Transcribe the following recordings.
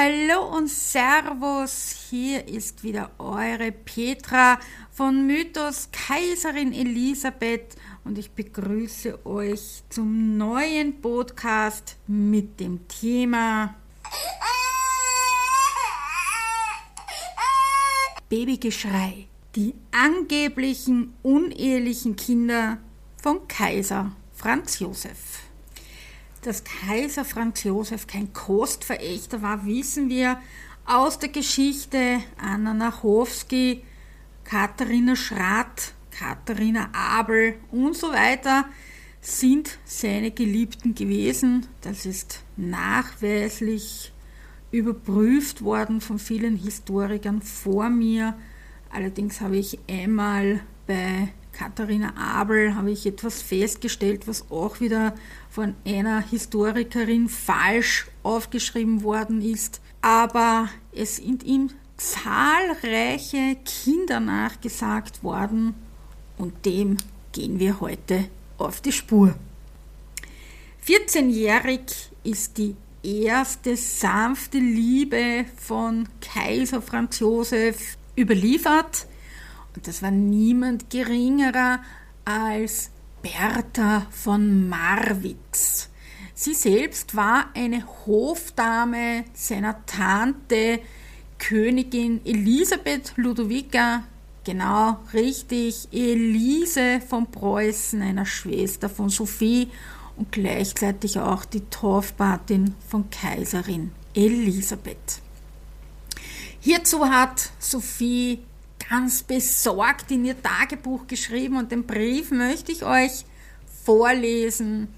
Hallo und Servus, hier ist wieder eure Petra von Mythos Kaiserin Elisabeth und ich begrüße euch zum neuen Podcast mit dem Thema Babygeschrei, die angeblichen unehelichen Kinder von Kaiser Franz Josef. Dass Kaiser Franz Josef kein Kostverächter war, wissen wir aus der Geschichte. Anna Nahowski, Katharina Schratt, Katharina Abel und so weiter sind seine Geliebten gewesen. Das ist nachweislich überprüft worden von vielen Historikern vor mir. Allerdings habe ich einmal bei Katharina Abel habe ich etwas festgestellt, was auch wieder von einer Historikerin falsch aufgeschrieben worden ist. Aber es sind ihm zahlreiche Kinder nachgesagt worden und dem gehen wir heute auf die Spur. 14-jährig ist die erste sanfte Liebe von Kaiser Franz Josef überliefert. Das war niemand geringerer als Bertha von Marwitz. Sie selbst war eine Hofdame seiner Tante Königin Elisabeth Ludovica, genau richtig, Elise von Preußen, einer Schwester von Sophie und gleichzeitig auch die Taufpatin von Kaiserin Elisabeth. Hierzu hat Sophie ganz besorgt in ihr Tagebuch geschrieben und den Brief möchte ich euch vorlesen.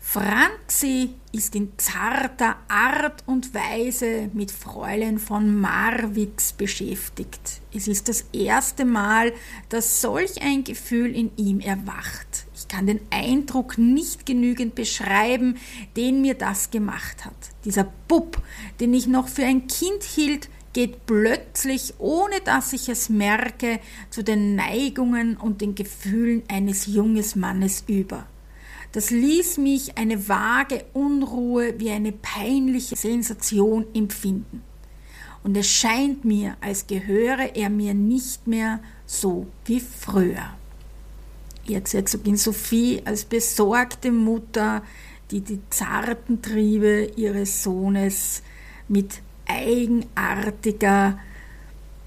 Franzi ist in zarter Art und Weise mit Fräulein von Marwitz beschäftigt. Es ist das erste Mal, dass solch ein Gefühl in ihm erwacht. Ich kann den Eindruck nicht genügend beschreiben, den mir das gemacht hat. Dieser Bub, den ich noch für ein Kind hielt, geht plötzlich, ohne dass ich es merke, zu den Neigungen und den Gefühlen eines jungen Mannes über. Das ließ mich eine vage Unruhe wie eine peinliche Sensation empfinden. Und es scheint mir, als gehöre er mir nicht mehr so wie früher. Erzherzogin Sophie als besorgte Mutter, die die zarten Triebe ihres Sohnes mit eigenartiger,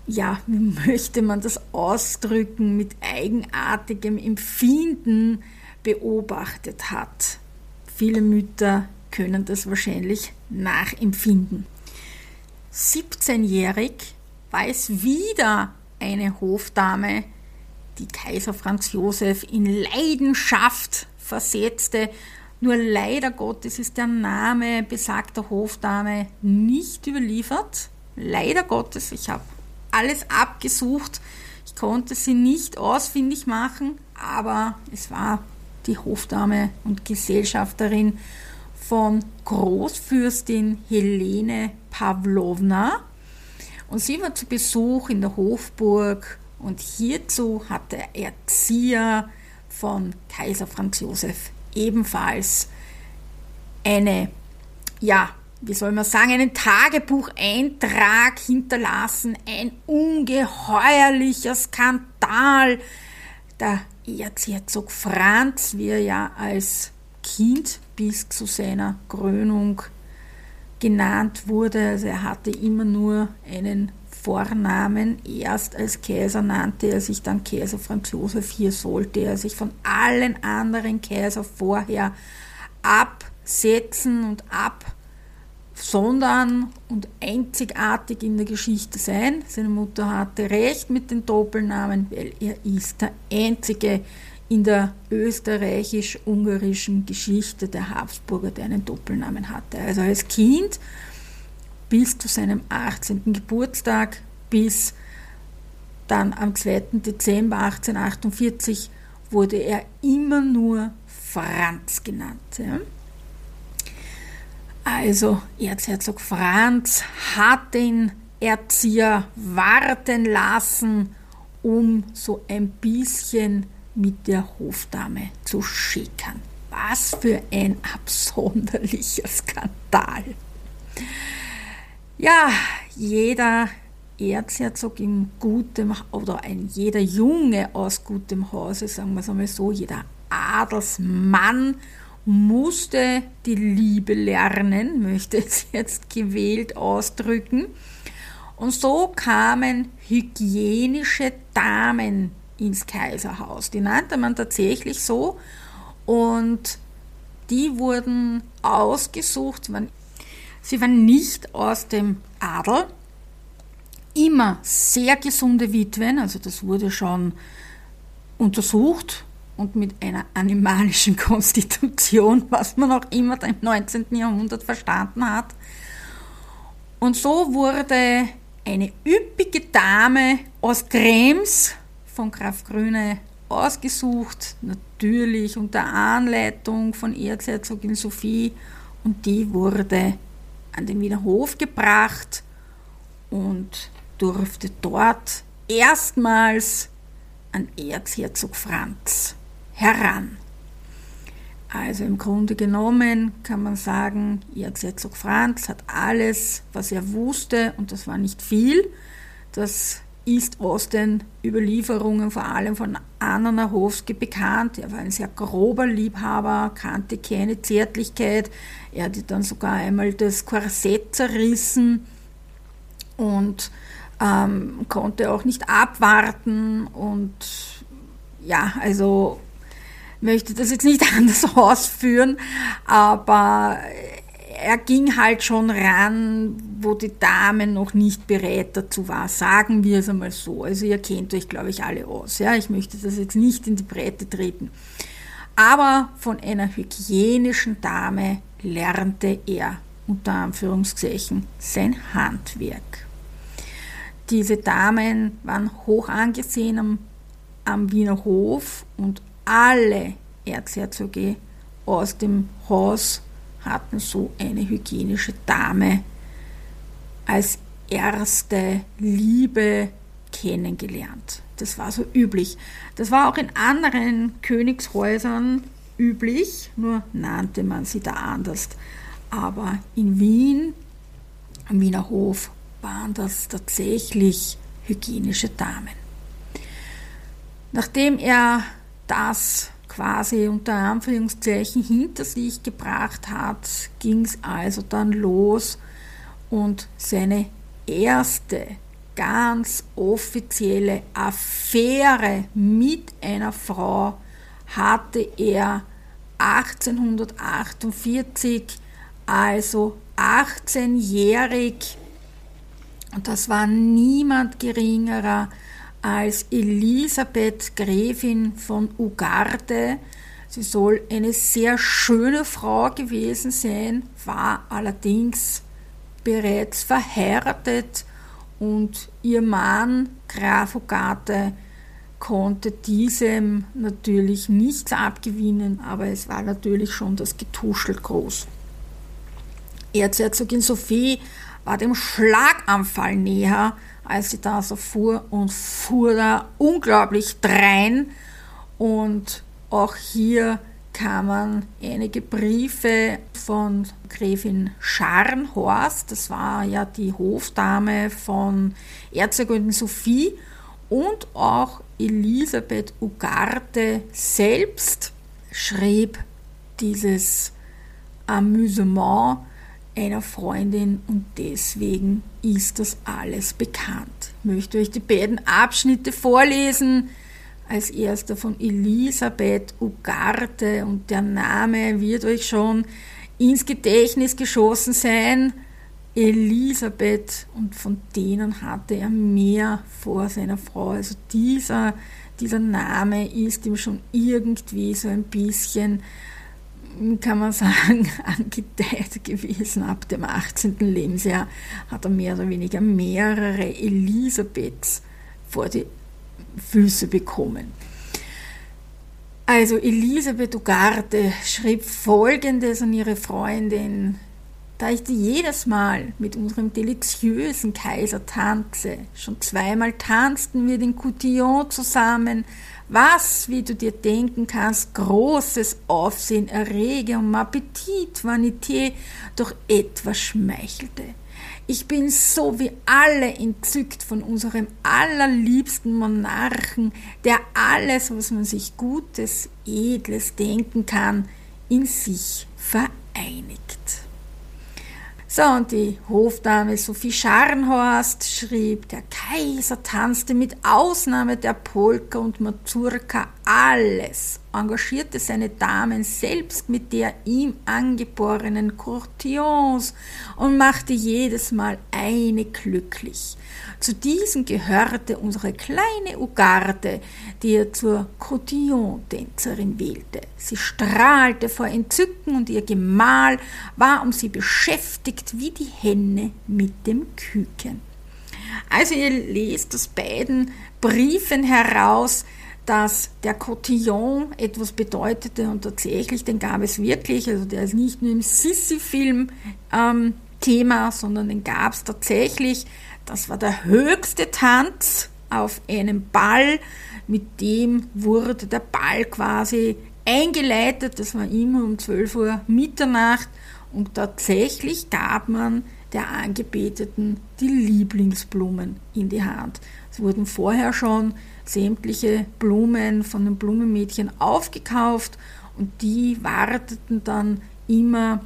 ja, wie möchte man das ausdrücken, mit eigenartigem Empfinden beobachtet hat. Viele Mütter können das wahrscheinlich nachempfinden. 17-jährig war es wieder eine Hofdame, die Kaiser Franz Josef in Leidenschaft versetzte. Nur leider Gottes ist der Name besagter Hofdame nicht überliefert. Leider Gottes, ich habe alles abgesucht. Ich konnte sie nicht ausfindig machen, aber es war die Hofdame und Gesellschafterin von Großfürstin Helene Pavlovna. Und sie war zu Besuch in der Hofburg und hierzu hat der Erzieher von Kaiser Franz Josef ebenfalls einen Tagebucheintrag hinterlassen, ein ungeheuerlicher Skandal. Der Erzherzog Franz, wie er ja als Kind bis zu seiner Krönung genannt wurde, also er hatte immer nur einen Vornamen, erst als Kaiser nannte er sich dann Kaiser Franz Josef. Hier sollte er sich von allen anderen Kaisern vorher absetzen und absondern und einzigartig in der Geschichte sein. Seine Mutter hatte recht mit den Doppelnamen, weil er ist der einzige in der österreichisch-ungarischen Geschichte der Habsburger, der einen Doppelnamen hatte. Also als Kind bis zu seinem 18. Geburtstag, bis dann am 2. Dezember 1848 wurde er immer nur Franz genannt. Also Erzherzog Franz hat den Erzieher warten lassen, um so ein bisschen mit der Hofdame zu schickern. Was für ein absonderlicher Skandal! Ja, jeder Erzherzog in gutem, oder ein jeder Junge aus gutem Hause, sagen wir es einmal so, jeder Adelsmann musste die Liebe lernen, möchte es jetzt gewählt ausdrücken. Und so kamen hygienische Damen ins Kaiserhaus. Die nannte man tatsächlich so. Und die wurden ausgesucht. Sie waren nicht aus dem Adel. Immer sehr gesunde Witwen. Also das wurde schon untersucht. Und mit einer animalischen Konstitution, was man auch immer im 19. Jahrhundert verstanden hat. Und so wurde eine üppige Dame aus Krems von Graf Grünne ausgesucht, natürlich unter Anleitung von Erzherzogin Sophie, und die wurde an den Wiener Hof gebracht und durfte dort erstmals an Erzherzog Franz heran. Also im Grunde genommen kann man sagen, Erzherzog Franz hat alles, was er wusste, und das war nicht viel. Das ist aus den Überlieferungen vor allem von Anna Nahowski bekannt. Er war ein sehr grober Liebhaber, kannte keine Zärtlichkeit. Er hatte dann sogar einmal das Korsett zerrissen und konnte auch nicht abwarten. Und ja, also möchte das jetzt nicht anders ausführen, aber er ging halt schon ran, wo die Dame noch nicht bereit dazu war, sagen wir es einmal so. Also ihr kennt euch, glaube ich, alle aus. Ja? Ich möchte das jetzt nicht in die Breite treten. Aber von einer hygienischen Dame lernte er, unter Anführungszeichen, sein Handwerk. Diese Damen waren hoch angesehen am Wiener Hof, und alle Erzherzöge aus dem Haus hatten so eine hygienische Dame als erste Liebe kennengelernt. Das war so üblich. Das war auch in anderen Königshäusern üblich, nur nannte man sie da anders. Aber in Wien, am Wiener Hof, waren das tatsächlich hygienische Damen. Nachdem er das quasi unter Anführungszeichen hinter sich gebracht hat, ging es also dann los, und seine erste ganz offizielle Affäre mit einer Frau hatte er 1848, also 18-jährig, und das war niemand geringerer als Elisabeth Gräfin von Ugarte. Sie soll eine sehr schöne Frau gewesen sein, war allerdings bereits verheiratet, und ihr Mann Graf Ugarte konnte diesem natürlich nichts abgewinnen, aber es war natürlich schon das Getuschel groß. Erzherzogin Sophie war dem Schlaganfall näher, als sie da so fuhr, und fuhr da unglaublich drein. Und auch hier kamen einige Briefe von Gräfin Scharnhorst, das war ja die Hofdame von Erzherzogin Sophie, und auch Elisabeth Ugarte selbst schrieb dieses Amüsement einer Freundin, und deswegen ist das alles bekannt. Ich möchte euch die beiden Abschnitte vorlesen. Als erster von Elisabeth Ugarte, und der Name wird euch schon ins Gedächtnis geschossen sein. Elisabeth, und von denen hatte er mehr vor seiner Frau. Also dieser Name ist ihm schon irgendwie so ein bisschen, kann man sagen, angedeiht gewesen. Ab dem 18. Lebensjahr hat er mehr oder weniger mehrere Elisabeths vor die Füße bekommen. Also Elisabeth Ugarte schrieb Folgendes an ihre Freundin: Da ich jedes Mal mit unserem deliziösen Kaiser tanze, schon zweimal tanzten wir den Cotillon zusammen, was, wie du dir denken kannst, großes Aufsehen errege und Appetit, Vanité, doch etwas schmeichelte. Ich bin so wie alle entzückt von unserem allerliebsten Monarchen, der alles, was man sich Gutes, Edles denken kann, in sich vereinigt. So, und die Hofdame Sophie Scharnhorst schrieb, der Kaiser tanzte mit Ausnahme der Polka und Mazurka alles, engagierte seine Damen selbst mit der ihm angeborenen Courtillons und machte jedes Mal eine glücklich. Zu diesen gehörte unsere kleine Ugarte, die er zur Cotillon-Tänzerin wählte. Sie strahlte vor Entzücken und ihr Gemahl war um sie beschäftigt wie die Henne mit dem Küken. Also ihr lest aus beiden Briefen heraus, dass der Cotillon etwas bedeutete und tatsächlich, den gab es wirklich. Also der ist nicht nur im Sissi-Film Thema, sondern den gab es tatsächlich. Das war der höchste Tanz auf einem Ball, mit dem wurde der Ball quasi eingeleitet, das war immer um 12 Uhr Mitternacht und tatsächlich gab man der Angebeteten die Lieblingsblumen in die Hand. Es wurden vorher schon sämtliche Blumen von den Blumenmädchen aufgekauft und die warteten dann immer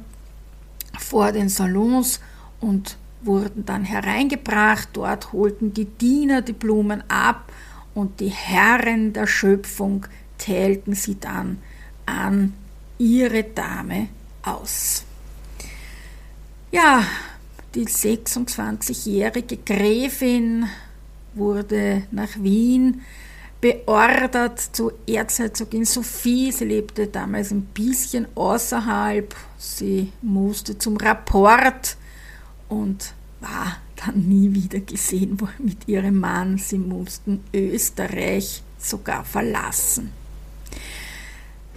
vor den Salons und wurden dann hereingebracht, dort holten die Diener die Blumen ab und die Herren der Schöpfung teilten sie dann an ihre Dame aus. Ja, die 26-jährige Gräfin wurde nach Wien beordert zur Erzherzogin Sophie. Sie lebte damals ein bisschen außerhalb, sie musste zum Rapport und war dann nie wieder gesehen worden mit ihrem Mann. Sie mussten Österreich sogar verlassen.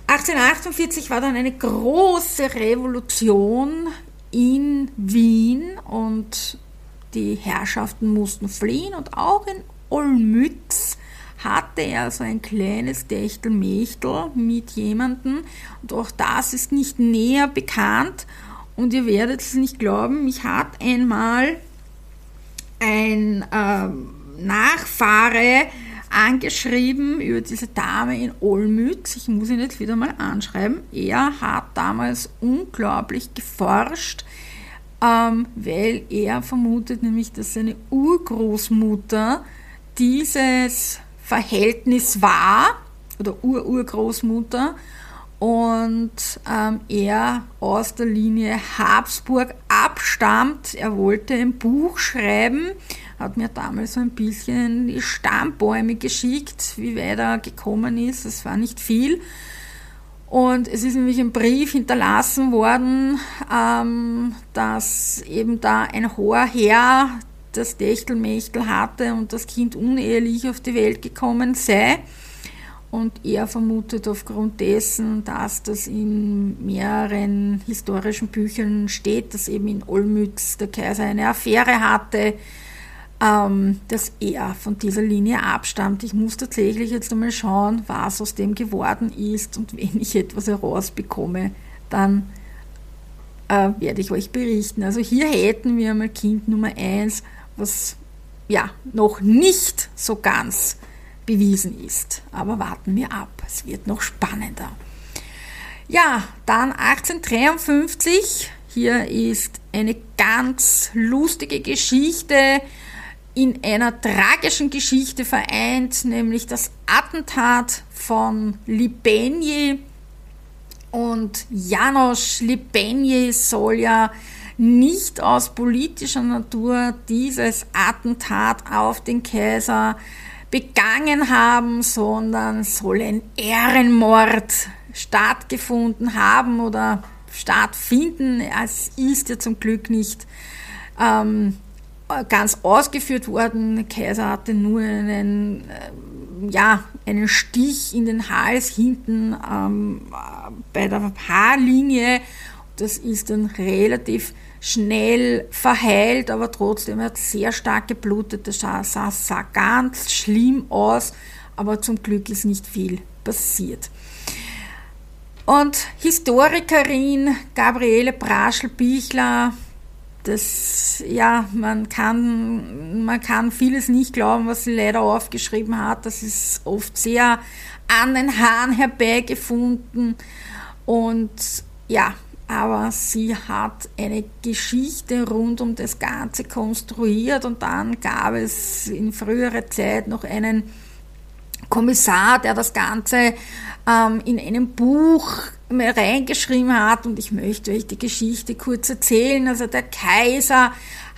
1848 war dann eine große Revolution in Wien und die Herrschaften mussten fliehen und auch in Olmütz hatte er so ein kleines Techtelmechtel mit jemandem und auch das ist nicht näher bekannt. Und ihr werdet es nicht glauben, mich hat einmal ein Nachfahre angeschrieben über diese Dame in Olmütz. Ich muss ihn jetzt wieder mal anschreiben. Er hat damals unglaublich geforscht, weil er vermutet nämlich, dass seine Urgroßmutter dieses Verhältnis war, oder Ururgroßmutter, und er aus der Linie Habsburg abstammt. Er wollte ein Buch schreiben, hat mir damals so ein bisschen die Stammbäume geschickt, wie weit er gekommen ist, das war nicht viel. Und es ist nämlich ein Brief hinterlassen worden, dass eben da ein hoher Herr das Techtelmechtel hatte und das Kind unehelich auf die Welt gekommen sei. Und er vermutet aufgrund dessen, dass das in mehreren historischen Büchern steht, dass eben in Olmütz der Kaiser eine Affäre hatte, dass er von dieser Linie abstammt. Ich muss tatsächlich jetzt einmal schauen, was aus dem geworden ist. Und wenn ich etwas herausbekomme, dann werde ich euch berichten. Also hier hätten wir einmal Kind Nummer 1, was ja noch nicht so ganz bewiesen ist. Aber warten wir ab, es wird noch spannender. Ja, dann 1853, hier ist eine ganz lustige Geschichte in einer tragischen Geschichte vereint, nämlich das Attentat von Libényi. Und János Libényi soll ja nicht aus politischer Natur dieses Attentat auf den Kaiser begangen haben, sondern soll ein Ehrenmord stattgefunden haben oder stattfinden. Es ist ja zum Glück nicht ganz ausgeführt worden. Der Kaiser hatte nur einen Stich in den Hals hinten bei der Haarlinie. Das ist dann relativ schnell verheilt, aber trotzdem hat es sehr stark geblutet, das sah ganz schlimm aus, aber zum Glück ist nicht viel passiert. Und Historikerin Gabriele Praschl-Baichler Das, ja, man kann vieles nicht glauben, was sie leider aufgeschrieben hat. Das ist oft sehr an den Haaren herbeigefunden. Und ja, aber sie hat eine Geschichte rund um das Ganze konstruiert und dann gab es in früherer Zeit noch einen Kommissar, der das Ganze in einem Buch reingeschrieben hat und ich möchte euch die Geschichte kurz erzählen. Also der Kaiser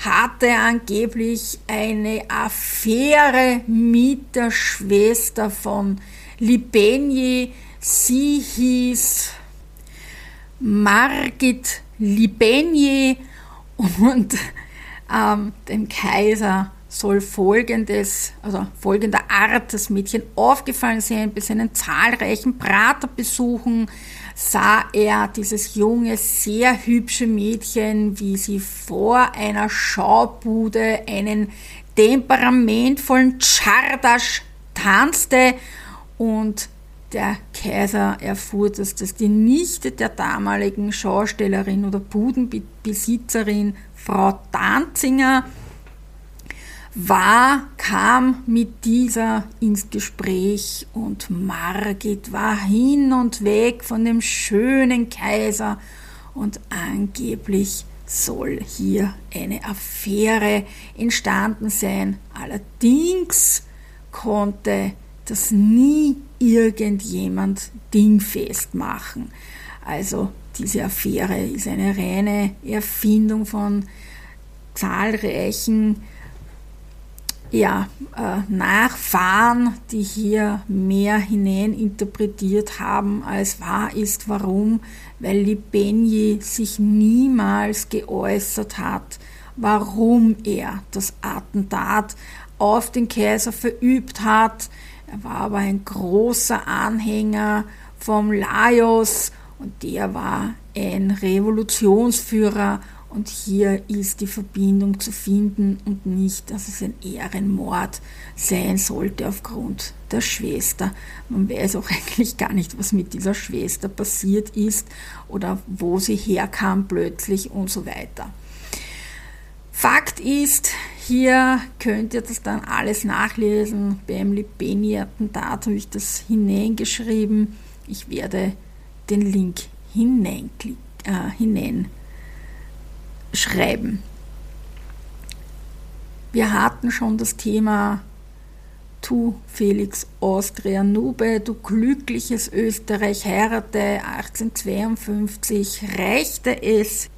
hatte angeblich eine Affäre mit der Schwester von Libényi. Sie hieß Margit Libényi und dem Kaiser soll folgender Art das Mädchen aufgefallen sein. Bei seinen zahlreichen Praterbesuchen sah er dieses junge, sehr hübsche Mädchen, wie sie vor einer Schaubude einen temperamentvollen Czardasch tanzte und der Kaiser erfuhr, dass das die Nichte der damaligen Schaustellerin oder Budenbesitzerin Frau Danzinger kam mit dieser ins Gespräch und Margit war hin und weg von dem schönen Kaiser und angeblich soll hier eine Affäre entstanden sein. Allerdings konnte das nie irgendjemand dingfest machen. Also diese Affäre ist eine reine Erfindung von zahlreichen Nachfahren, die hier mehr hinein interpretiert haben, als wahr ist. Warum? Weil Libényi sich niemals geäußert hat, warum er das Attentat auf den Kaiser verübt hat. Er war aber ein großer Anhänger vom Lajos und der war ein Revolutionsführer. Und hier ist die Verbindung zu finden und nicht, dass es ein Ehrenmord sein sollte aufgrund der Schwester. Man weiß auch eigentlich gar nicht, was mit dieser Schwester passiert ist oder wo sie herkam plötzlich und so weiter. Fakt ist, hier könnt ihr das dann alles nachlesen. Beim Libényi-Attentat habe ich das hineingeschrieben. Ich werde den Link hineinschreiben. Wir hatten schon das Thema Tu Felix Austria Nube, du glückliches Österreich, heirate 1852, reichte es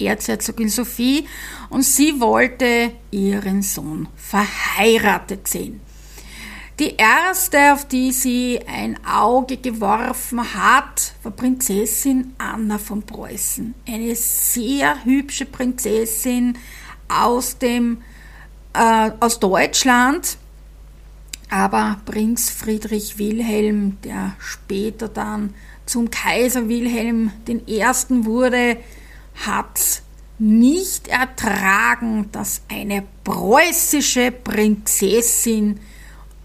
Erzherzogin Sophie und sie wollte ihren Sohn verheiratet sehen. Die erste, auf die sie ein Auge geworfen hat, war Prinzessin Anna von Preußen. Eine sehr hübsche Prinzessin aus Deutschland. Aber Prinz Friedrich Wilhelm, der später dann zum Kaiser Wilhelm I. wurde, hat nicht ertragen, dass eine preußische Prinzessin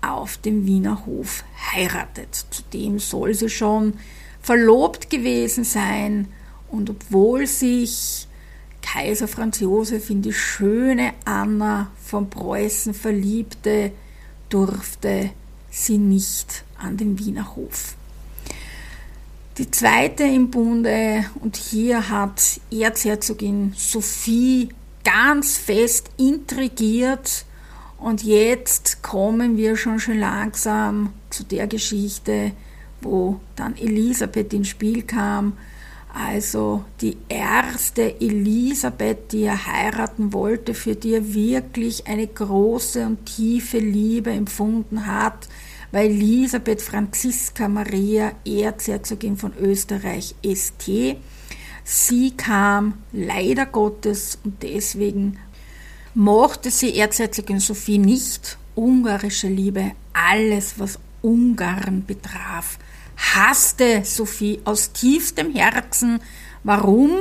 auf dem Wiener Hof heiratet. Zudem soll sie schon verlobt gewesen sein und obwohl sich Kaiser Franz Josef in die schöne Anna von Preußen verliebte, durfte sie nicht an den Wiener Hof. Die zweite im Bunde und hier hat Erzherzogin Sophie ganz fest intrigiert. Und jetzt kommen wir schon langsam zu der Geschichte, wo dann Elisabeth ins Spiel kam. Also die erste Elisabeth, die er heiraten wollte, für die er wirklich eine große und tiefe Liebe empfunden hat, war Elisabeth Franziska Maria, Erzherzogin von Österreich ST. Sie kam leider Gottes und deswegen mochte sie Erzherzogin Sophie nicht, ungarische Liebe, alles was Ungarn betraf, hasste Sophie aus tiefstem Herzen. Warum?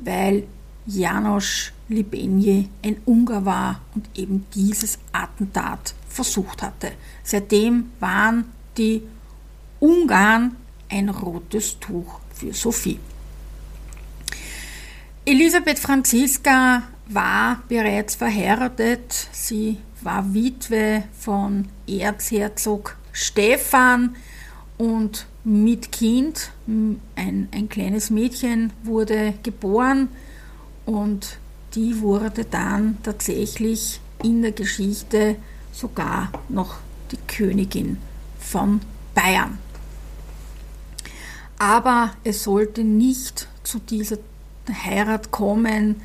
Weil János Libényi ein Ungar war und eben dieses Attentat versucht hatte. Seitdem waren die Ungarn ein rotes Tuch für Sophie. Elisabeth Franziska war bereits verheiratet. Sie war Witwe von Erzherzog Stefan und mit Kind, ein kleines Mädchen wurde geboren und die wurde dann tatsächlich in der Geschichte sogar noch die Königin von Bayern. Aber es sollte nicht zu dieser Heirat kommen.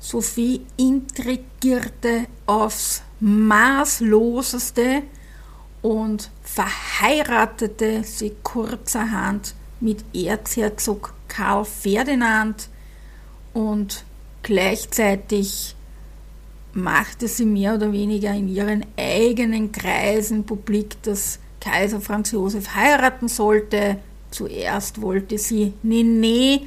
Sophie intrigierte aufs Maßloseste und verheiratete sie kurzerhand mit Erzherzog Karl Ferdinand und gleichzeitig machte sie mehr oder weniger in ihren eigenen Kreisen publik, dass Kaiser Franz Josef heiraten sollte. Zuerst wollte sie Nene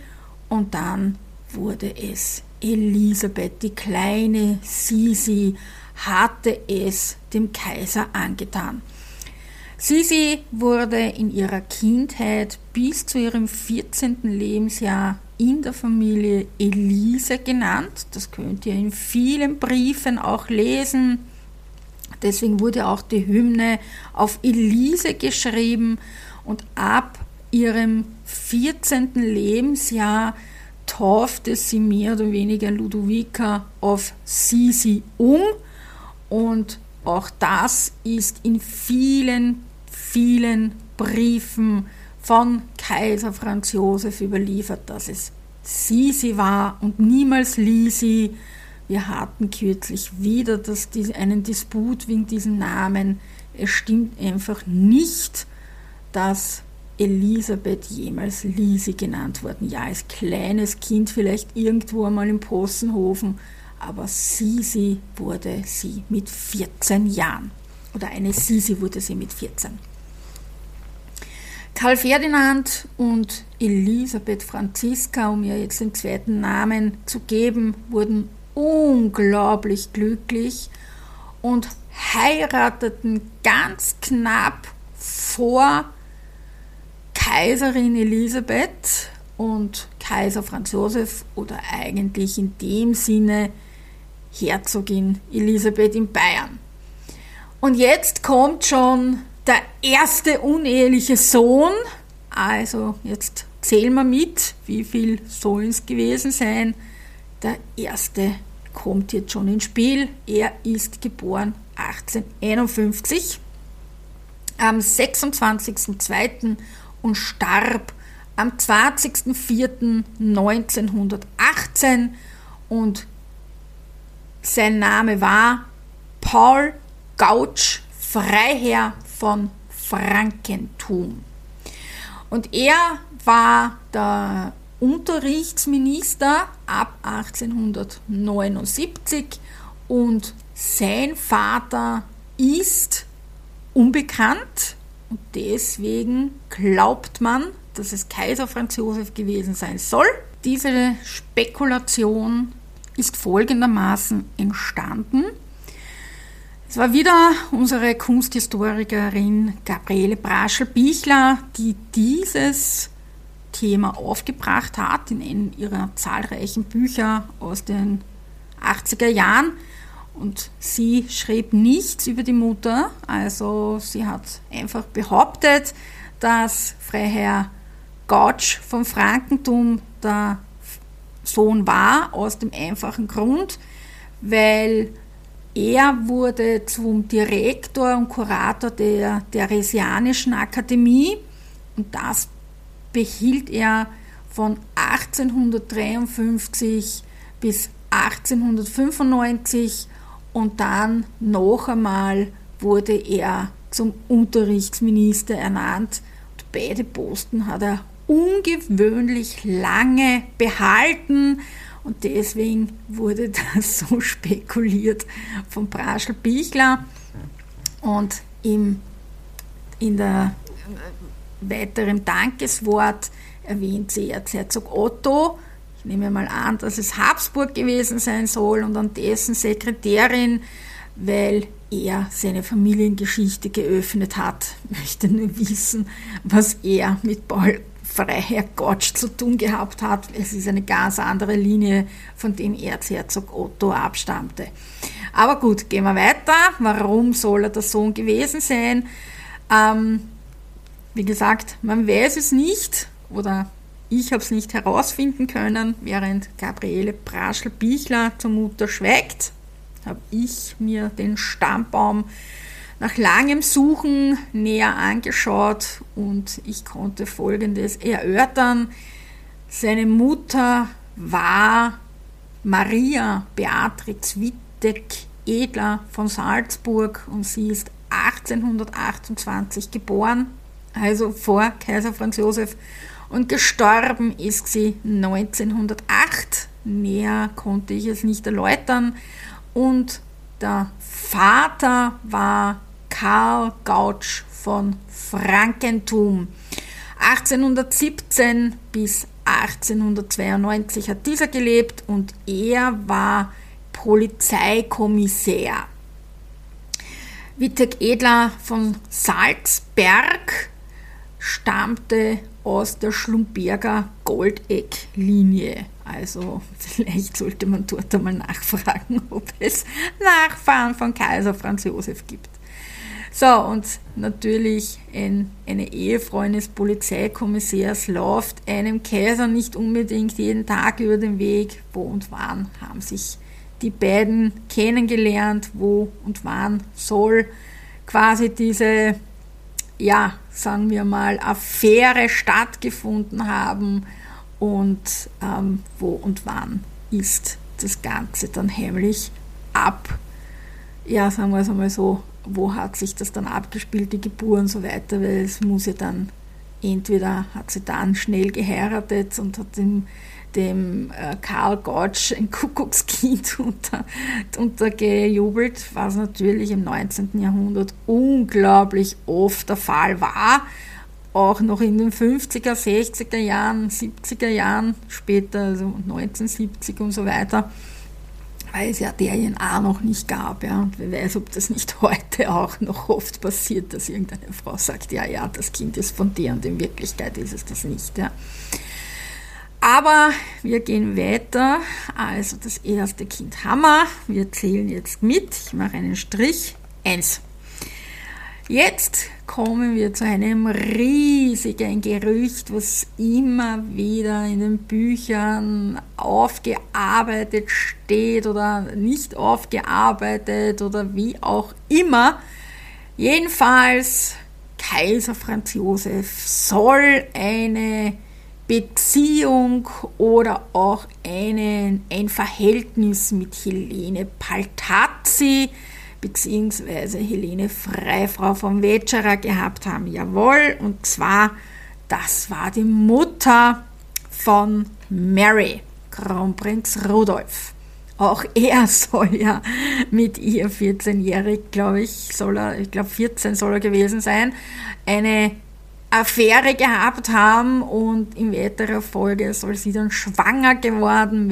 und dann wurde es Elisabeth, die kleine Sisi, hatte es dem Kaiser angetan. Sisi wurde in ihrer Kindheit bis zu ihrem 14. Lebensjahr in der Familie Elise genannt. Das könnt ihr in vielen Briefen auch lesen. Deswegen wurde auch die Hymne auf Elise geschrieben und ab ihrem 14. Lebensjahr taufte sie mehr oder weniger Ludovica auf Sisi um und auch das ist in vielen, vielen Briefen von Kaiser Franz Josef überliefert, dass es Sisi war und niemals Lisi. Wir hatten kürzlich wieder einen Disput wegen diesem Namen. Es stimmt einfach nicht, dass Elisabeth jemals Lisi genannt worden. Ja, als kleines Kind vielleicht irgendwo einmal im Possenhofen, aber Sisi wurde sie mit 14 Jahren. Oder eine Sisi wurde sie mit 14. Karl Ferdinand und Elisabeth Franziska, um ihr jetzt den zweiten Namen zu geben, wurden unglaublich glücklich und heirateten ganz knapp vor Kaiserin Elisabeth und Kaiser Franz Josef oder eigentlich in dem Sinne Herzogin Elisabeth in Bayern. Und jetzt kommt schon der erste uneheliche Sohn, also jetzt zählen wir mit, wie viel sollen es gewesen sein. Der erste kommt jetzt schon ins Spiel, er ist geboren 1851 am 26.02. und starb am 20.04.1918 und sein Name war Paul Gautsch Freiherr von Frankentum. Und er war der Unterrichtsminister ab 1879 und sein Vater ist unbekannt. Und deswegen glaubt man, dass es Kaiser Franz Josef gewesen sein soll. Diese Spekulation ist folgendermaßen entstanden. Es war wieder unsere Kunsthistorikerin Gabriele Praschl-Baichler, die dieses Thema aufgebracht hat in einem ihrer zahlreichen Bücher aus den 80er Jahren. Und sie schrieb nichts über die Mutter, also sie hat einfach behauptet, dass Freiherr Gautsch von Frankentum der Sohn war, aus dem einfachen Grund, weil er wurde zum Direktor und Kurator der Theresianischen Akademie und das behielt er von 1853 bis 1895. Und dann noch einmal wurde er zum Unterrichtsminister ernannt. Und beide Posten hat er ungewöhnlich lange behalten. Und deswegen wurde das so spekuliert von Praschl-Baichler. Und in der weiteren Dankeswort erwähnt sie Erzherzog Otto. Ich nehme mal an, dass es Habsburg gewesen sein soll und an dessen Sekretärin, weil er seine Familiengeschichte geöffnet hat. Ich möchte nur wissen, was er mit Paul Freiherr Gottsch zu tun gehabt hat. Es ist eine ganz andere Linie, von dem Erzherzog Otto abstammte. Aber gut, gehen wir weiter. Warum soll er der Sohn gewesen sein? Wie gesagt, man weiß es nicht, oder ich habe es nicht herausfinden können, während Gabriele Praschl-Baichler zur Mutter schweigt, habe ich mir den Stammbaum nach langem Suchen näher angeschaut und ich konnte Folgendes erörtern. Seine Mutter war Maria Beatrix Wittek-Edler von Salzburg und sie ist 1828 geboren, also vor Kaiser Franz Josef, und gestorben ist sie 1908. Näher konnte ich es nicht erläutern. Und der Vater war Karl Gautsch von Frankentum. 1817 bis 1892 hat dieser gelebt und er war Polizeikommissär. Wittek-Edler von Salzberg stammte aus der Schlumberger Goldeck-Linie. Also vielleicht sollte man dort einmal nachfragen, ob es Nachfahren von Kaiser Franz Josef gibt. So, und natürlich eine Ehefrau eines Polizeikommissärs läuft einem Kaiser nicht unbedingt jeden Tag über den Weg. Wo und wann haben sich die beiden kennengelernt? Wo und wann soll quasi diese, ja, sagen wir mal, Affäre stattgefunden haben und wo und wann ist das Ganze dann heimlich ab? Ja, sagen wir es einmal so, wo hat sich das dann abgespielt, die Geburt und so weiter, weil es muss ja dann, entweder hat sie dann schnell geheiratet und hat dem Karl Gautsch ein Kuckuckskind untergejubelt, was natürlich im 19. Jahrhundert unglaublich oft der Fall war, auch noch in den 50er, 60er Jahren, 70er Jahren später, also 1970 und so weiter, weil es ja DNA noch nicht gab. Ja. Und wer weiß, ob das nicht heute auch noch oft passiert, dass irgendeine Frau sagt, ja, ja, das Kind ist von dir und in Wirklichkeit ist es das nicht, ja. Aber wir gehen weiter, also das erste Kind haben wir. Wir zählen jetzt mit, ich mache einen Strich, 1. Jetzt kommen wir zu einem riesigen Gerücht, was immer wieder in den Büchern aufgearbeitet steht oder nicht aufgearbeitet oder wie auch immer. Jedenfalls, Kaiser Franz Josef soll eine Beziehung oder auch ein Verhältnis mit Helene Baltazzi bzw. Helene Freifrau von Vetschera gehabt haben. Jawohl, und zwar, das war die Mutter von Mary, Kronprinz Rudolf. Auch er soll ja mit ihr 14-jährig, ich glaube 14 soll er gewesen sein, eine Affäre gehabt haben und in weiterer Folge soll sie dann schwanger geworden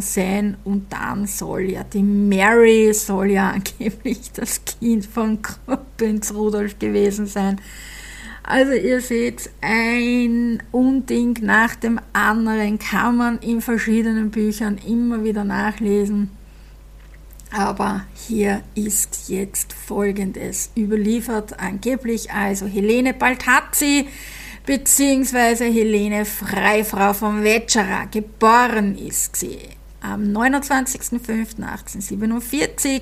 sein und dann soll ja die Mary, soll ja angeblich das Kind von Prinz Rudolf gewesen sein. Also ihr seht, ein Unding nach dem anderen kann man in verschiedenen Büchern immer wieder nachlesen. Aber hier ist jetzt Folgendes überliefert, angeblich also Helene Baltazzi bzw. Helene Freifrau von Vetschera, geboren ist sie am 29.05.1847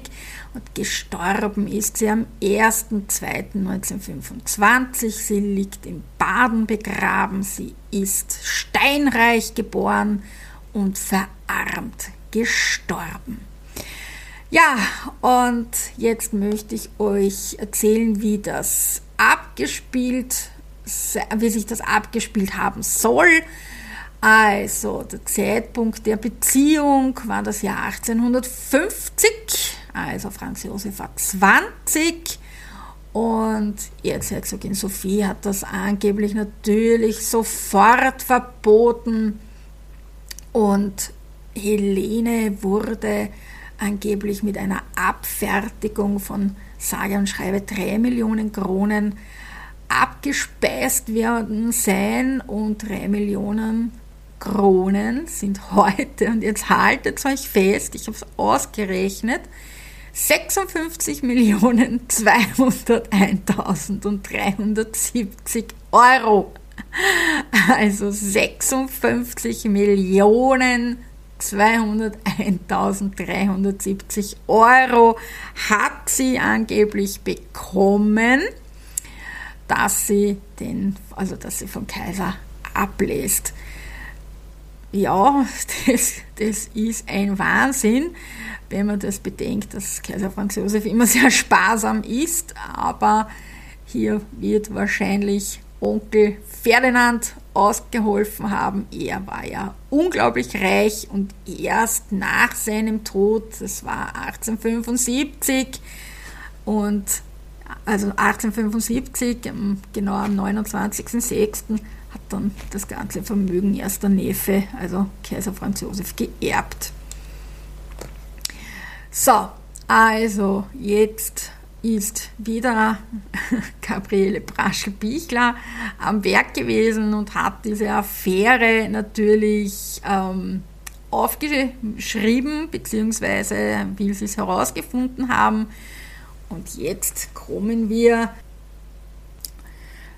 und gestorben ist sie am 1.02.1925. Sie liegt in Baden begraben, sie ist steinreich geboren und verarmt gestorben. Ja, und jetzt möchte ich euch erzählen, wie sich das abgespielt haben soll. Also, der Zeitpunkt der Beziehung war das Jahr 1850, also Franz Josef war 20 und Erzherzogin Sophie hat das angeblich natürlich sofort verboten und Helene wurde angeblich mit einer Abfertigung von sage und schreibe 3 Millionen Kronen abgespeist werden sein und 3 Millionen Kronen sind heute, und jetzt haltet euch fest, ich habe es ausgerechnet, 56.201.370 Euro. Also 56.201.370 Euro hat sie angeblich bekommen, dass sie vom Kaiser ablässt. Ja, das ist ein Wahnsinn, wenn man das bedenkt, dass Kaiser Franz Josef immer sehr sparsam ist, aber hier wird wahrscheinlich Onkel Ferdinand ausgeholfen haben. Er war ja unglaublich reich und erst nach seinem Tod, das war 1875, genau am 29.06., hat dann das ganze Vermögen erst der Neffe, also Kaiser Franz Josef, geerbt. So, also jetzt ist wieder Gabriele Praschl-Baichler am Werk gewesen und hat diese Affäre natürlich aufgeschrieben, beziehungsweise wie sie es herausgefunden haben. Und jetzt kommen wir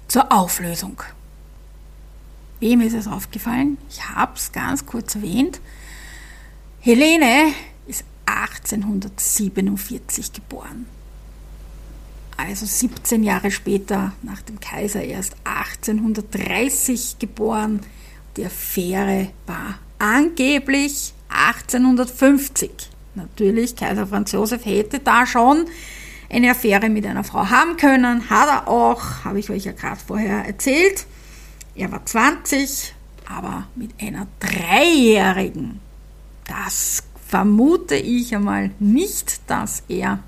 zur Auflösung. Wem ist es aufgefallen? Ich habe es ganz kurz erwähnt. Helene ist 1847 geboren. Also 17 Jahre später, nach dem Kaiser erst 1830 geboren. Die Affäre war angeblich 1850. Natürlich, Kaiser Franz Josef hätte da schon eine Affäre mit einer Frau haben können. Hat er auch, habe ich euch ja gerade vorher erzählt. Er war 20, aber mit einer 3-Jährigen. Das vermute ich einmal nicht, dass er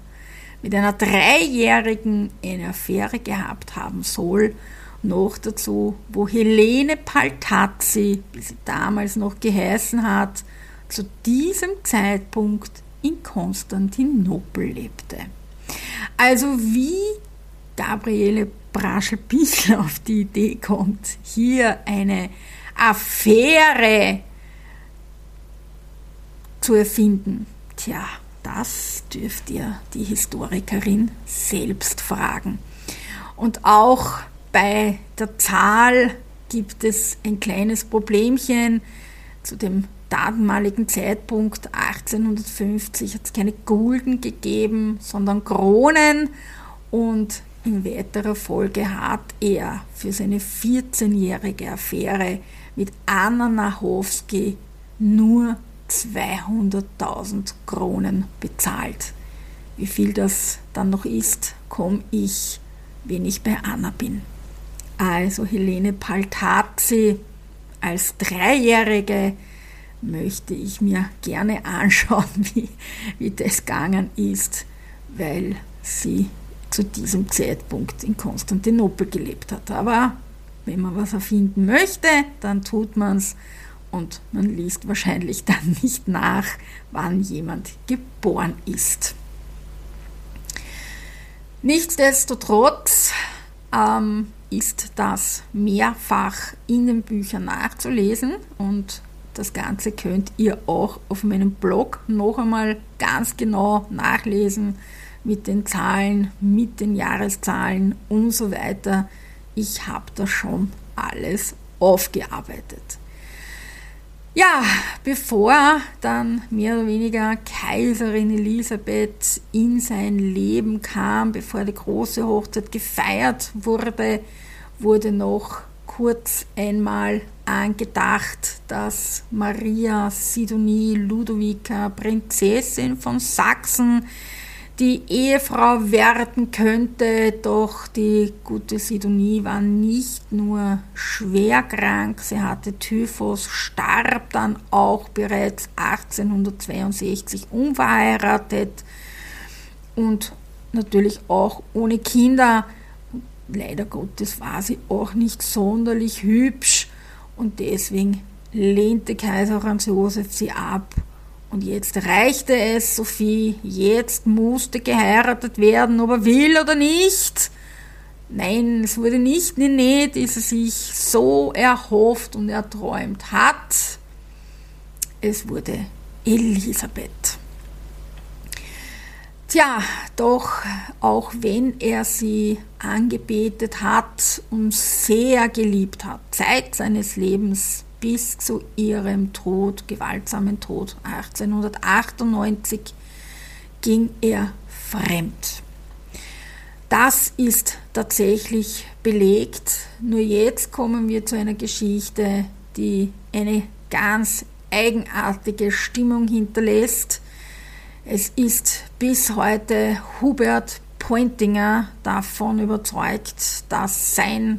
mit einer 3-Jährigen eine Affäre gehabt haben soll. Noch dazu, wo Helene Baltazzi, wie sie damals noch geheißen hat, zu diesem Zeitpunkt in Konstantinopel lebte. Also wie Gabriele Praschl-Baichler auf die Idee kommt, hier eine Affäre zu erfinden. Tja, das dürft ihr die Historikerin selbst fragen. Und auch bei der Zahl gibt es ein kleines Problemchen. Zu dem damaligen Zeitpunkt 1850 hat es keine Gulden gegeben, sondern Kronen, und in weiterer Folge hat er für seine 14-jährige Affäre mit Anna Nahowski nur 200.000 Kronen bezahlt. Wie viel das dann noch ist, komme ich, wenn ich bei Anna bin. Also Helene Baltazzi als 3-Jährige möchte ich mir gerne anschauen, wie das gegangen ist, weil sie zu diesem Zeitpunkt in Konstantinopel gelebt hat. Aber wenn man was erfinden möchte, dann tut man es, und man liest wahrscheinlich dann nicht nach, wann jemand geboren ist. Nichtsdestotrotz ist das mehrfach in den Büchern nachzulesen, und das Ganze könnt ihr auch auf meinem Blog noch einmal ganz genau nachlesen, mit den Zahlen, mit den Jahreszahlen und so weiter. Ich habe da schon alles aufgearbeitet. Ja, bevor dann mehr oder weniger Kaiserin Elisabeth in sein Leben kam, bevor die große Hochzeit gefeiert wurde, wurde noch kurz einmal angedacht, dass Maria Sidonie Ludovica, Prinzessin von Sachsen, die Ehefrau werden könnte, doch die gute Sidonie war nicht nur schwer krank, sie hatte Typhus, starb dann auch bereits 1862 unverheiratet und natürlich auch ohne Kinder. Leider Gottes war sie auch nicht sonderlich hübsch, und deswegen lehnte Kaiser Franz Josef sie ab. Und jetzt reichte es Sophie, jetzt musste geheiratet werden, ob er will oder nicht. Nein, es wurde nicht die Nähe, die sie sich so erhofft und erträumt hat. Es wurde Elisabeth. Tja, doch auch wenn er sie angebetet hat und sehr geliebt hat, Zeit seines Lebens bis zu ihrem Tod, gewaltsamen Tod 1898, ging er fremd. Das ist tatsächlich belegt. Nur jetzt kommen wir zu einer Geschichte, die eine ganz eigenartige Stimmung hinterlässt. Es ist bis heute Hubert Pointinger davon überzeugt, dass sein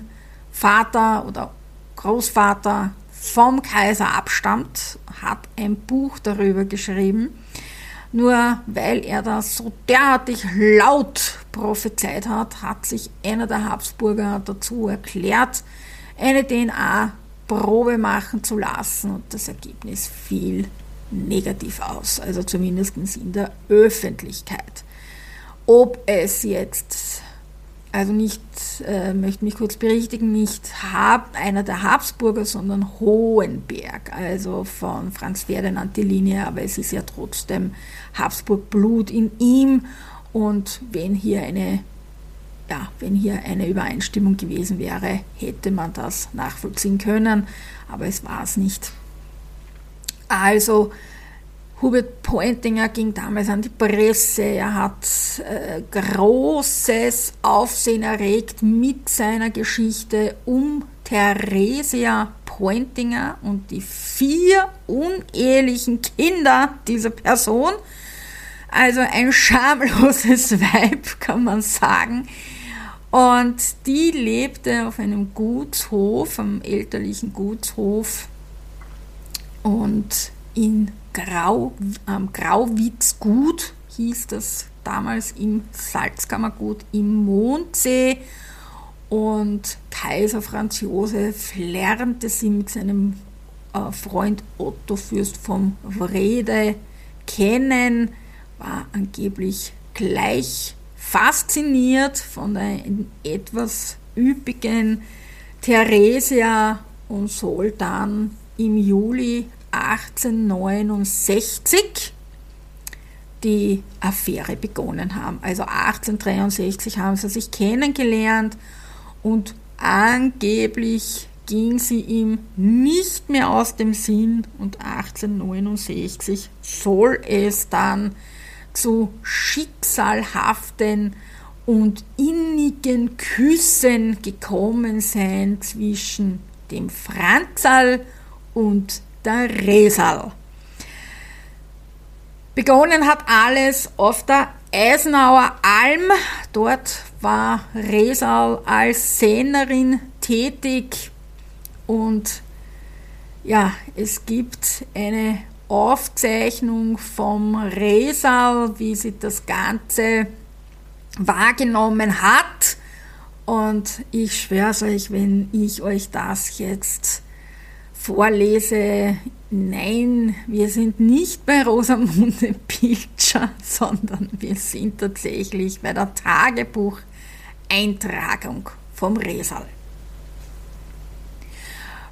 Vater oder Großvater vom Kaiser abstammt, hat ein Buch darüber geschrieben. Nur weil er das so derartig laut prophezeit hat, hat sich einer der Habsburger dazu erklärt, eine DNA-Probe machen zu lassen, und das Ergebnis fiel negativ aus, also zumindest in der Öffentlichkeit. Ob es jetzt, also nicht, möchte mich kurz berichtigen, nicht einer der Habsburger, sondern Hohenberg, also von Franz Ferdinand die Linie, aber es ist ja trotzdem Habsburg-Blut in ihm, und wenn hier eine Übereinstimmung gewesen wäre, hätte man das nachvollziehen können, aber es war es nicht. Also Hubert Pointinger ging damals an die Presse, er hat großes Aufsehen erregt mit seiner Geschichte um Theresia Pointinger und die 4 unehelichen Kinder dieser Person. Also ein schamloses Weib, kann man sagen. Und die lebte auf einem Gutshof, am elterlichen Gutshof, und am Grauwitzgut hieß das damals, im Salzkammergut im Mondsee. Und Kaiser Franz Josef lernte sie mit seinem Freund Otto Fürst von Wrede kennen, war angeblich gleich fasziniert von der etwas üppigen Theresia und soll dann im Juli 1869 die Affäre begonnen haben. Also 1863 haben sie sich kennengelernt und angeblich ging sie ihm nicht mehr aus dem Sinn, und 1869 soll es dann zu schicksalhaften und innigen Küssen gekommen sein zwischen dem Franzal und der Resal. Begonnen hat alles auf der Eisenauer Alm. Dort war Resal als Sängerin tätig. Und ja, es gibt eine Aufzeichnung vom Resal, wie sie das Ganze wahrgenommen hat. Und ich schwör's euch, wenn ich euch das jetzt vorlese, nein, wir sind nicht bei Rosamunde Pilcher, sondern wir sind tatsächlich bei der Tagebucheintragung vom Resal.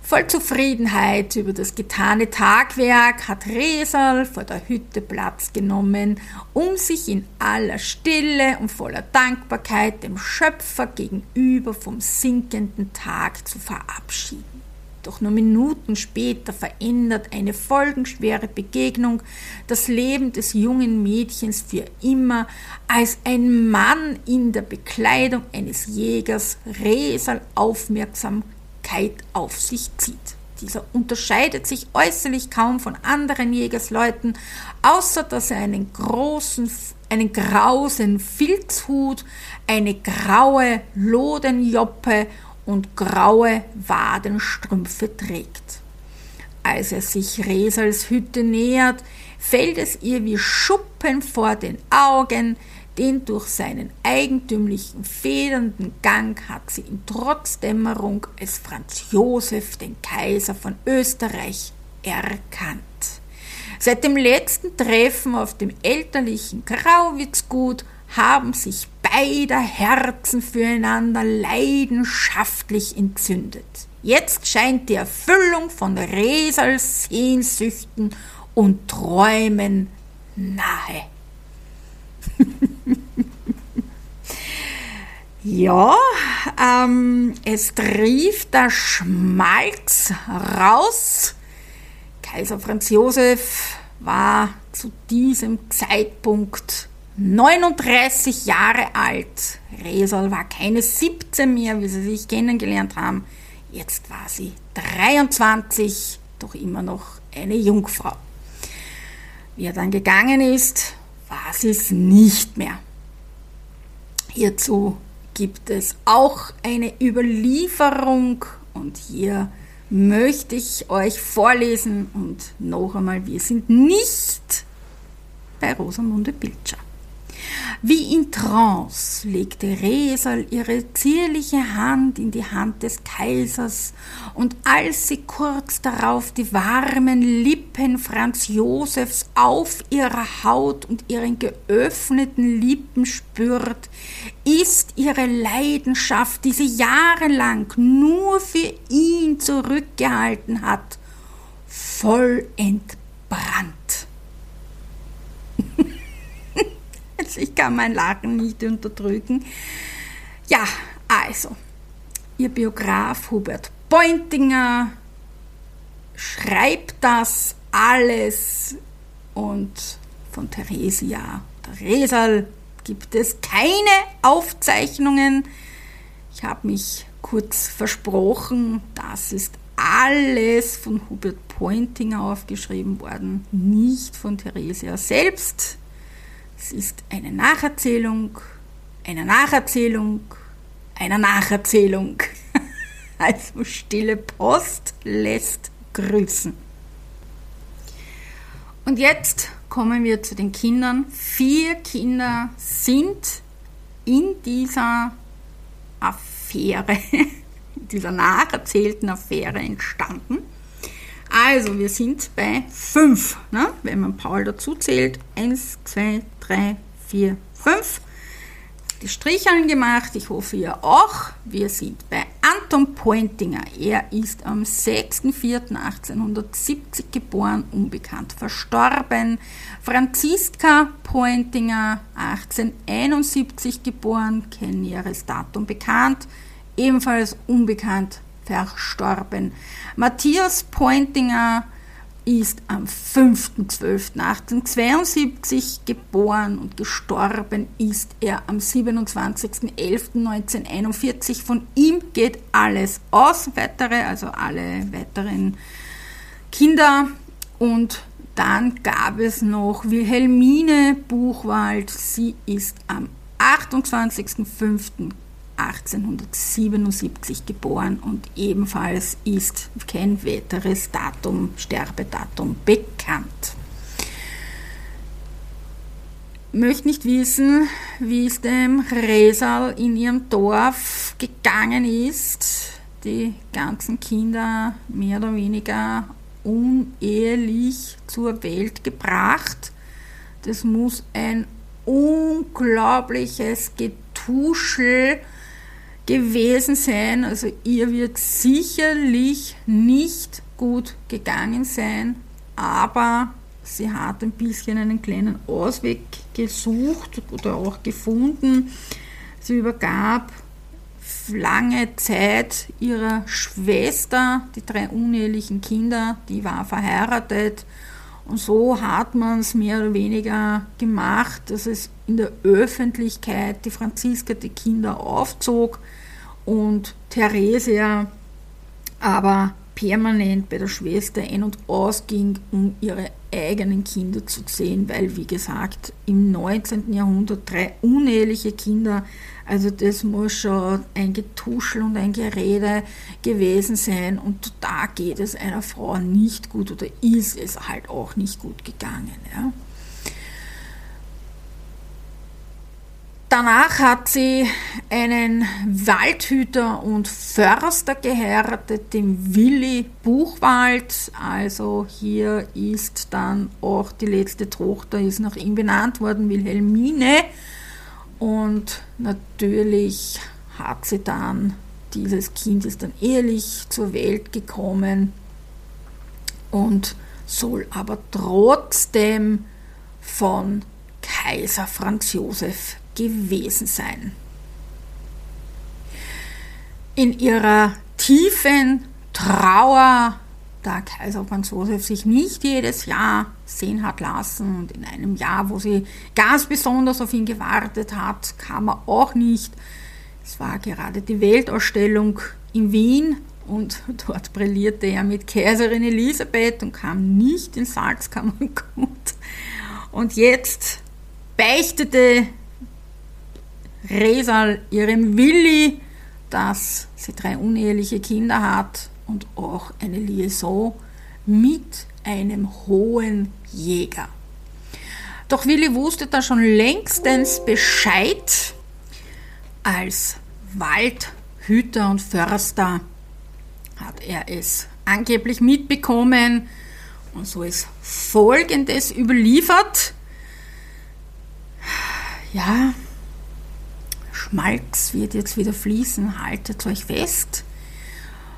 Voll Zufriedenheit über das getane Tagwerk hat Resal vor der Hütte Platz genommen, um sich in aller Stille und voller Dankbarkeit dem Schöpfer gegenüber vom sinkenden Tag zu verabschieden. Doch nur Minuten später verändert eine folgenschwere Begegnung das Leben des jungen Mädchens für immer, als ein Mann in der Bekleidung eines Jägers Resal Aufmerksamkeit auf sich zieht. Dieser unterscheidet sich äußerlich kaum von anderen Jägersleuten, außer dass er einen grausen Filzhut, eine graue Lodenjoppe und graue Wadenstrümpfe trägt. Als er sich Resals Hütte nähert, fällt es ihr wie Schuppen vor den Augen. Den durch seinen eigentümlichen federnden Gang hat sie in Trotzdämmerung als Franz Josef, den Kaiser von Österreich, erkannt. Seit dem letzten Treffen auf dem elterlichen Grauwitzgut haben sich beide beider Herzen füreinander leidenschaftlich entzündet. Jetzt scheint die Erfüllung von Resals Sehnsüchten und Träumen nahe. Ja, es trieft der Schmalz raus. Kaiser Franz Josef war zu diesem Zeitpunkt 39 Jahre alt. Resal war keine 17 mehr, wie sie sich kennengelernt haben. Jetzt war sie 23, doch immer noch eine Jungfrau. Wie er dann gegangen ist, war sie es nicht mehr. Hierzu gibt es auch eine Überlieferung und hier möchte ich euch vorlesen und noch einmal, wir sind nicht bei Rosamunde Pilcher. Wie in Trance legte Resal ihre zierliche Hand in die Hand des Kaisers und als sie kurz darauf die warmen Lippen Franz Josefs auf ihrer Haut und ihren geöffneten Lippen spürt, ist ihre Leidenschaft, die sie jahrelang nur für ihn zurückgehalten hat, voll entbrannt. Ich kann mein Lachen nicht unterdrücken. Ja, also, ihr Biograf Hubert Pointinger schreibt das alles und von Theresia, Resal, gibt es keine Aufzeichnungen. Ich habe mich kurz versprochen, das ist alles von Hubert Pointinger aufgeschrieben worden, nicht von Theresia selbst. Es ist eine Nacherzählung, eine Nacherzählung, eine Nacherzählung. Also stille Post lässt grüßen. Und jetzt kommen wir zu den Kindern. 4 Kinder sind in dieser Affäre, in dieser nacherzählten Affäre entstanden. Also, wir sind bei 5, ne? Wenn man Paul dazu zählt. 1, 2, 3, 4, 5. Die Stricheln gemacht, ich hoffe ihr auch. Wir sind bei Anton Pointinger. Er ist am 6.4.1870 geboren, unbekannt verstorben. Franziska Pointinger, 1871 geboren, kein näheres Datum bekannt, ebenfalls unbekannt verstorben. Matthias Pointinger ist am 5.12.1872 geboren und gestorben ist er am 27.11.1941. Von ihm geht alles aus, also alle weiteren Kinder. Und dann gab es noch Wilhelmine Buchwald, sie ist am 28.05.1877 geboren und ebenfalls ist kein weiteres Datum, Sterbedatum bekannt. Möchte nicht wissen, wie es dem Resal in ihrem Dorf gegangen ist. Die ganzen Kinder mehr oder weniger unehelich zur Welt gebracht. Das muss ein unglaubliches Getuschel gewesen sein, also ihr wird sicherlich nicht gut gegangen sein, aber sie hat ein bisschen einen kleinen Ausweg gesucht oder auch gefunden. Sie übergab lange Zeit ihrer Schwester die 3 unehelichen Kinder, die war verheiratet und so hat man es mehr oder weniger gemacht, dass es in der Öffentlichkeit die Franziska die Kinder aufzog und Theresia aber permanent bei der Schwester ein- und ausging, um ihre eigenen Kinder zu sehen, weil, wie gesagt, im 19. Jahrhundert 3 uneheliche Kinder, also das muss schon ein Getuschel und ein Gerede gewesen sein und da geht es einer Frau nicht gut oder ist es halt auch nicht gut gegangen. Ja. Danach hat sie einen Waldhüter und Förster geheiratet, den Willi Buchwald. Also hier ist dann auch die letzte Tochter, ist nach ihm benannt worden, Wilhelmine. Und natürlich hat sie dann, dieses Kind ist dann ehelich zur Welt gekommen und soll aber trotzdem von Kaiser Franz Josef gewesen sein. In ihrer tiefen Trauer, da Kaiser Franz Josef sich nicht jedes Jahr sehen hat lassen und in einem Jahr, wo sie ganz besonders auf ihn gewartet hat, kam er auch nicht. Es war gerade die Weltausstellung in Wien und dort brillierte er mit Kaiserin Elisabeth und kam nicht ins Salzkammergut. Und jetzt beichtete Resal ihrem Willi, dass sie 3 uneheliche Kinder hat und auch eine Liaison mit einem hohen Jäger. Doch Willi wusste da schon längstens Bescheid. Als Waldhüter und Förster hat er es angeblich mitbekommen und so ist Folgendes überliefert. Ja, Schmalz wird jetzt wieder fließen, haltet euch fest.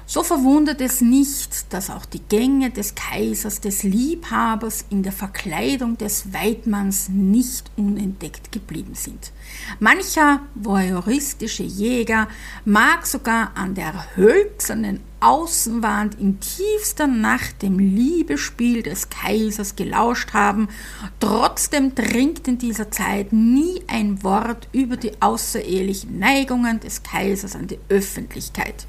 So verwundert es nicht, dass auch die Gänge des Kaisers, des Liebhabers in der Verkleidung des Weidmanns nicht unentdeckt geblieben sind. Mancher voyeuristische Jäger mag sogar an der hölzernen Außenwand in tiefster Nacht dem Liebesspiel des Kaisers gelauscht haben. Trotzdem dringt in dieser Zeit nie ein Wort über die außerehelichen Neigungen des Kaisers an die Öffentlichkeit.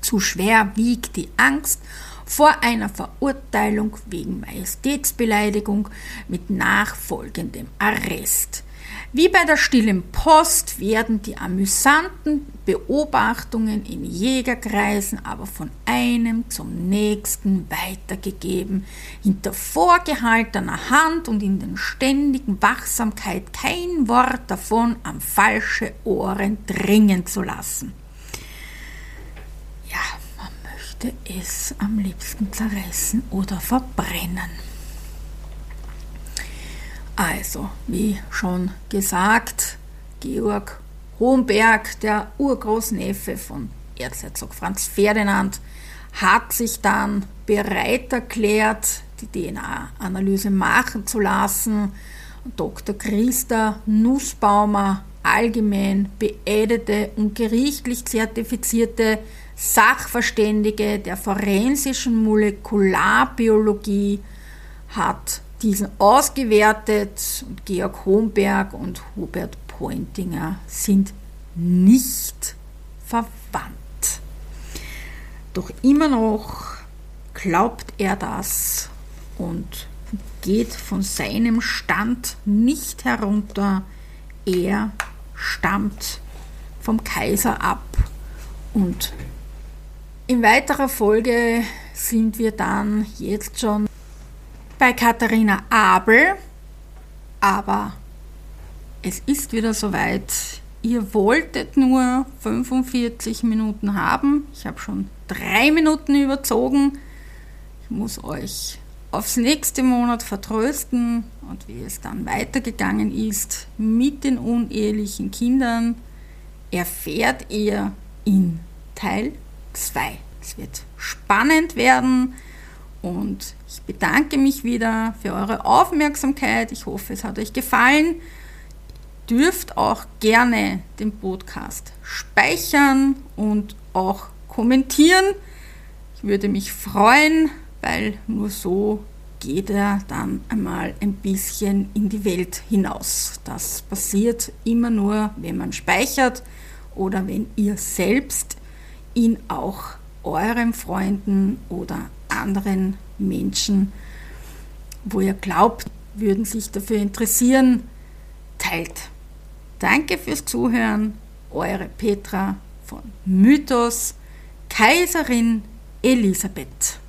Zu schwer wiegt die Angst vor einer Verurteilung wegen Majestätsbeleidigung mit nachfolgendem Arrest. Wie bei der stillen Post werden die amüsanten Beobachtungen in Jägerkreisen aber von einem zum nächsten weitergegeben. Hinter vorgehaltener Hand und in der ständigen Wachsamkeit kein Wort davon an falsche Ohren dringen zu lassen. Ja, man möchte es am liebsten zerreißen oder verbrennen. Also, wie schon gesagt, Georg Hohenberg, der Urgroßneffe von Erzherzog Franz Ferdinand, hat sich dann bereit erklärt, die DNA-Analyse machen zu lassen. Dr. Christa Nussbaumer, allgemein beeidete und gerichtlich zertifizierte Sachverständige der forensischen Molekularbiologie, hat diesen ausgewertet und Georg Hohenberg und Hubert Pointinger sind nicht verwandt. Doch immer noch glaubt er das und geht von seinem Stand nicht herunter. Er stammt vom Kaiser ab und in weiterer Folge sind wir dann jetzt schon bei Katharina Abel, aber es ist wieder soweit. Ihr wolltet nur 45 Minuten haben. Ich habe schon 3 Minuten überzogen. Ich muss euch aufs nächste Monat vertrösten und wie es dann weitergegangen ist mit den unehelichen Kindern, erfährt ihr in Teil 2. Es wird spannend werden und ich bedanke mich wieder für eure Aufmerksamkeit. Ich hoffe, es hat euch gefallen. Ihr dürft auch gerne den Podcast speichern und auch kommentieren. Ich würde mich freuen, weil nur so geht er dann einmal ein bisschen in die Welt hinaus. Das passiert immer nur, wenn man speichert oder wenn ihr selbst ihn auch euren Freunden oder anderen Menschen, wo ihr glaubt, würden sich dafür interessieren, teilt. Danke fürs Zuhören, eure Petra von Mythos Kaiserin Elisabeth.